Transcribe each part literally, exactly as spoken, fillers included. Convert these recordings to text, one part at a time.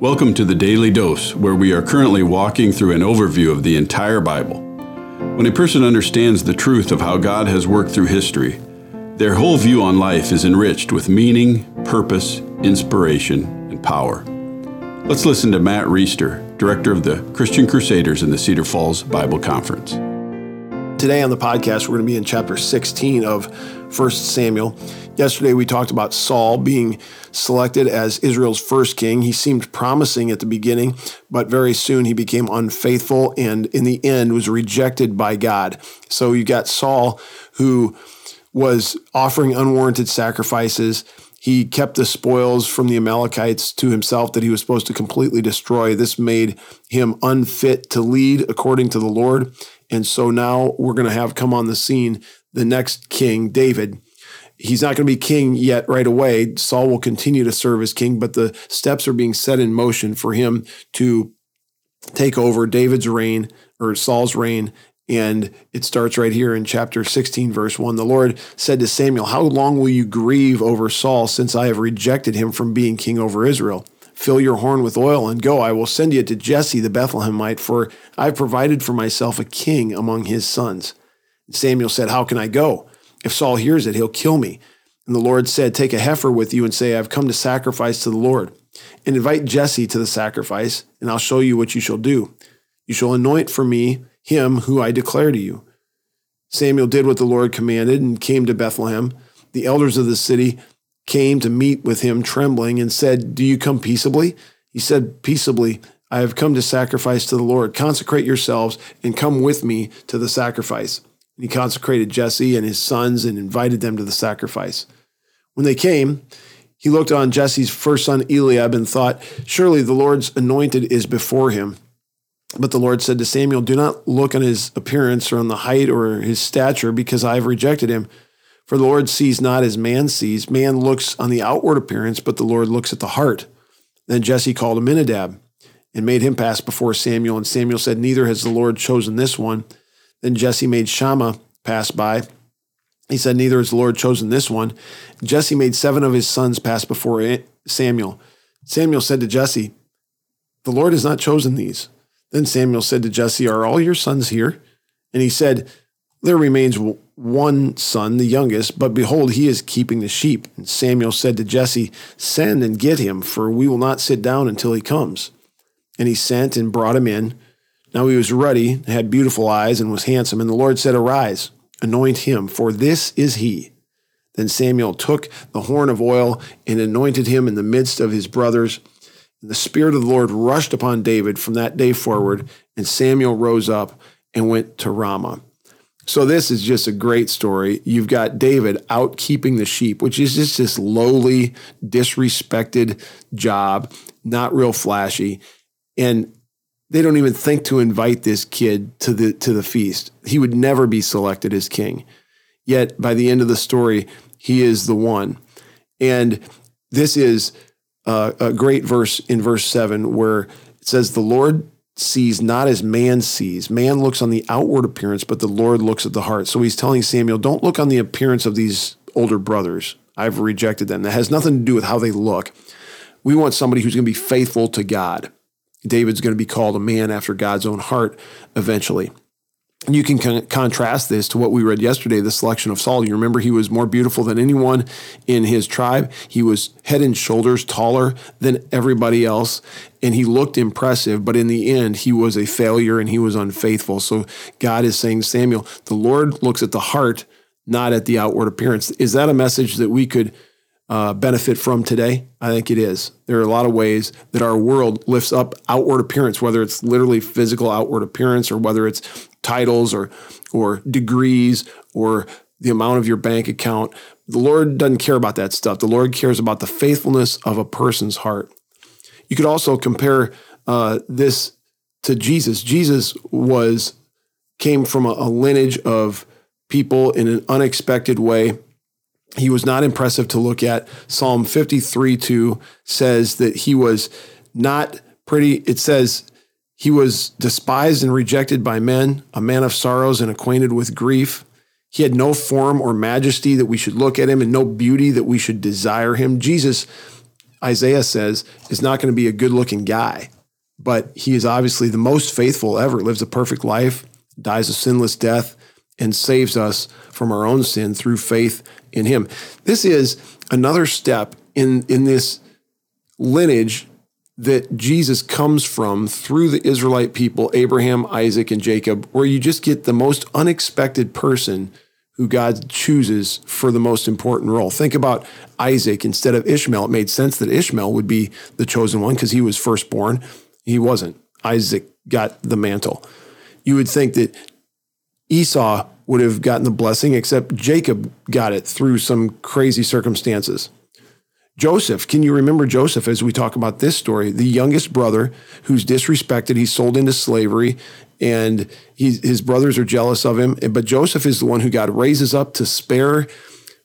Welcome to The Daily Dose, where we are currently walking through an overview of the entire Bible. When a person understands the truth of how God has worked through history, their whole view on life is enriched with meaning, purpose, inspiration, and power. Let's listen to Matt Reisetter, director of the Christian Crusaders in the Cedar Falls Bible Conference. Today on the podcast, we're going to be in chapter sixteen of First Samuel. Yesterday, we talked about Saul being selected as Israel's first king. He seemed promising at the beginning, but very soon he became unfaithful and in the end was rejected by God. So you got Saul, who was offering unwarranted sacrifices. He kept the spoils from the Amalekites to himself that he was supposed to completely destroy. This made him unfit to lead according to the Lord. And so now we're going to have come on the scene the next king, David. He's not going to be king yet right away. Saul will continue to serve as king, but the steps are being set in motion for him to take over David's reign or Saul's reign. And it starts right here in chapter sixteen, verse one. The Lord said to Samuel, "How long will you grieve over Saul, since I have rejected him from being king over Israel? Fill your horn with oil and go. I will send you to Jesse the Bethlehemite, for I've provided for myself a king among his sons." And Samuel said, "How can I go? If Saul hears it, he'll kill me." And the Lord said, "Take a heifer with you and say, I've come to sacrifice to the Lord. And invite Jesse to the sacrifice, and I'll show you what you shall do. You shall anoint for me him who I declare to you." Samuel did what the Lord commanded and came to Bethlehem. The elders of the city came to meet with him, trembling, and said, "Do you come peaceably?" He said, "Peaceably. I have come to sacrifice to the Lord. Consecrate yourselves and come with me to the sacrifice." And he consecrated Jesse and his sons and invited them to the sacrifice. When they came, he looked on Jesse's first son Eliab and thought, "Surely the Lord's anointed is before him." But the Lord said to Samuel, "Do not look on his appearance or on the height or his stature, because I have rejected him. For the Lord sees not as man sees. Man looks on the outward appearance, but the Lord looks at the heart." Then Jesse called Amminadab and made him pass before Samuel. And Samuel said, "Neither has the Lord chosen this one." Then Jesse made Shammah pass by. He said, "Neither has the Lord chosen this one." Jesse made seven of his sons pass before Samuel. Samuel said to Jesse, "The Lord has not chosen these." Then Samuel said to Jesse, "Are all your sons here?" And he said, "There remains one son, the youngest, but behold, he is keeping the sheep." And Samuel said to Jesse, "Send and get him, for we will not sit down until he comes." And he sent and brought him in. Now he was ruddy, had beautiful eyes, and was handsome. And the Lord said, "Arise, anoint him, for this is he." Then Samuel took the horn of oil and anointed him in the midst of his brothers. The Spirit of the Lord rushed upon David from that day forward, and Samuel rose up and went to Ramah. So this is just a great story. You've got David out keeping the sheep, which is just this lowly, disrespected job, not real flashy. And they don't even think to invite this kid to the to the feast. He would never be selected as king. Yet by the end of the story, he is the one. And this is Uh, a great verse in verse seven, where it says, "The Lord sees not as man sees. Man looks on the outward appearance, but the Lord looks at the heart." So he's telling Samuel, don't look on the appearance of these older brothers. I've rejected them. That has nothing to do with how they look. We want somebody who's going to be faithful to God. David's going to be called a man after God's own heart eventually. And you can con- contrast this to what we read yesterday, the selection of Saul. You remember he was more beautiful than anyone in his tribe. He was head and shoulders taller than everybody else, and he looked impressive, but in the end, he was a failure and he was unfaithful. So God is saying, Samuel, the Lord looks at the heart, not at the outward appearance. Is that a message that we could uh, benefit from today? I think it is. There are a lot of ways that our world lifts up outward appearance, whether it's literally physical outward appearance or whether it's titles or or degrees or the amount of your bank account. The Lord doesn't care about that stuff. The Lord cares about the faithfulness of a person's heart. You could also compare uh, this to Jesus. Jesus was came from a, a lineage of people in an unexpected way. He was not impressive to look at. Psalm fifty-three two says that he was not pretty. It says, "He was despised and rejected by men, a man of sorrows and acquainted with grief. He had no form or majesty that we should look at him, and no beauty that we should desire him." Jesus Isaiah says, is not going to be a good-looking guy, but he is obviously the most faithful ever, lives a perfect life, dies a sinless death, and saves us from our own sin through faith in him. This is another step in, in this lineage that Jesus comes from through the Israelite people, Abraham, Isaac, and Jacob, where you just get the most unexpected person who God chooses for the most important role. Think about Isaac instead of Ishmael. It made sense that Ishmael would be the chosen one because he was firstborn. He wasn't. Isaac got the mantle. You would think that Esau would have gotten the blessing, except Jacob got it through some crazy circumstances. Joseph, can you remember Joseph as we talk about this story? The youngest brother who's disrespected, he's sold into slavery, and he's, his brothers are jealous of him. But Joseph is the one who God raises up to spare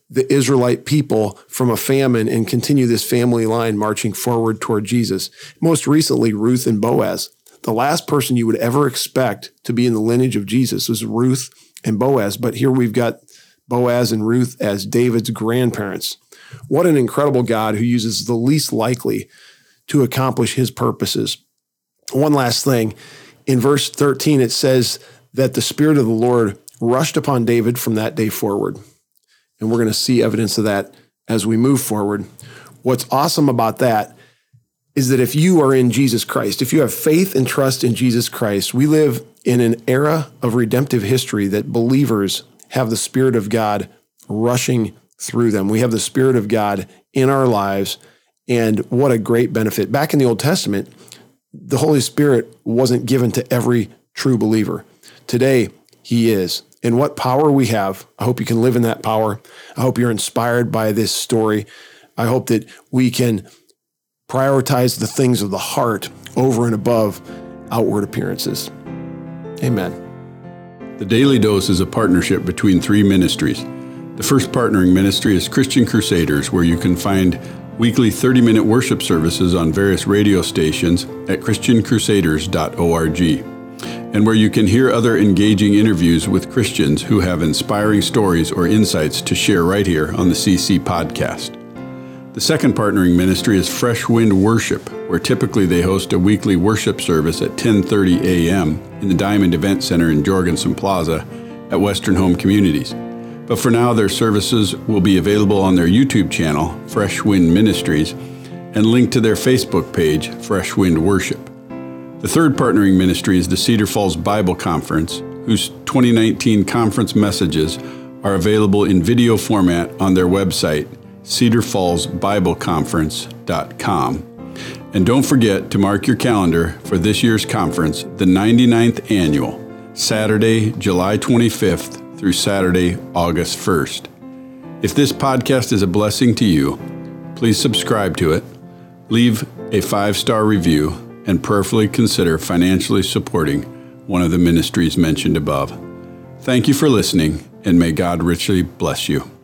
the Israelite people from a famine and continue this family line marching forward toward Jesus. Most recently, Ruth and Boaz. The last person you would ever expect to be in the lineage of Jesus was Ruth and Boaz. But here we've got Boaz and Ruth as David's grandparents. What an incredible God who uses the least likely to accomplish his purposes. One last thing. In verse thirteen, it says that the Spirit of the Lord rushed upon David from that day forward. And we're going to see evidence of that as we move forward. What's awesome about that is that if you are in Jesus Christ, if you have faith and trust in Jesus Christ, we live in an era of redemptive history that believers have the Spirit of God rushing through them. We have the Spirit of God in our lives, and what a great benefit. Back in the Old Testament, the Holy Spirit wasn't given to every true believer. Today, he is. And what power we have. I hope you can live in that power. I hope you're inspired by this story. I hope that we can prioritize the things of the heart over and above outward appearances. Amen. The Daily Dose is a partnership between three ministries. The first partnering ministry is Christian Crusaders, where you can find weekly thirty-minute worship services on various radio stations at Christian Crusaders dot org, and where you can hear other engaging interviews with Christians who have inspiring stories or insights to share right here on the C C Podcast. The second partnering ministry is Fresh Wind Worship, where typically they host a weekly worship service at ten thirty a.m. in the Diamond Event Center in Jorgensen Plaza at Western Home Communities. But for now, their services will be available on their YouTube channel, Fresh Wind Ministries, and linked to their Facebook page, Fresh Wind Worship. The third partnering ministry is the Cedar Falls Bible Conference, whose twenty nineteen conference messages are available in video format on their website, cedar falls bible conference dot com. And don't forget to mark your calendar for this year's conference, the ninety-ninth Annual, Saturday, July twenty-fifth, through Saturday, August first. If this podcast is a blessing to you, please subscribe to it, leave a five-star review, and prayerfully consider financially supporting one of the ministries mentioned above. Thank you for listening, and may God richly bless you.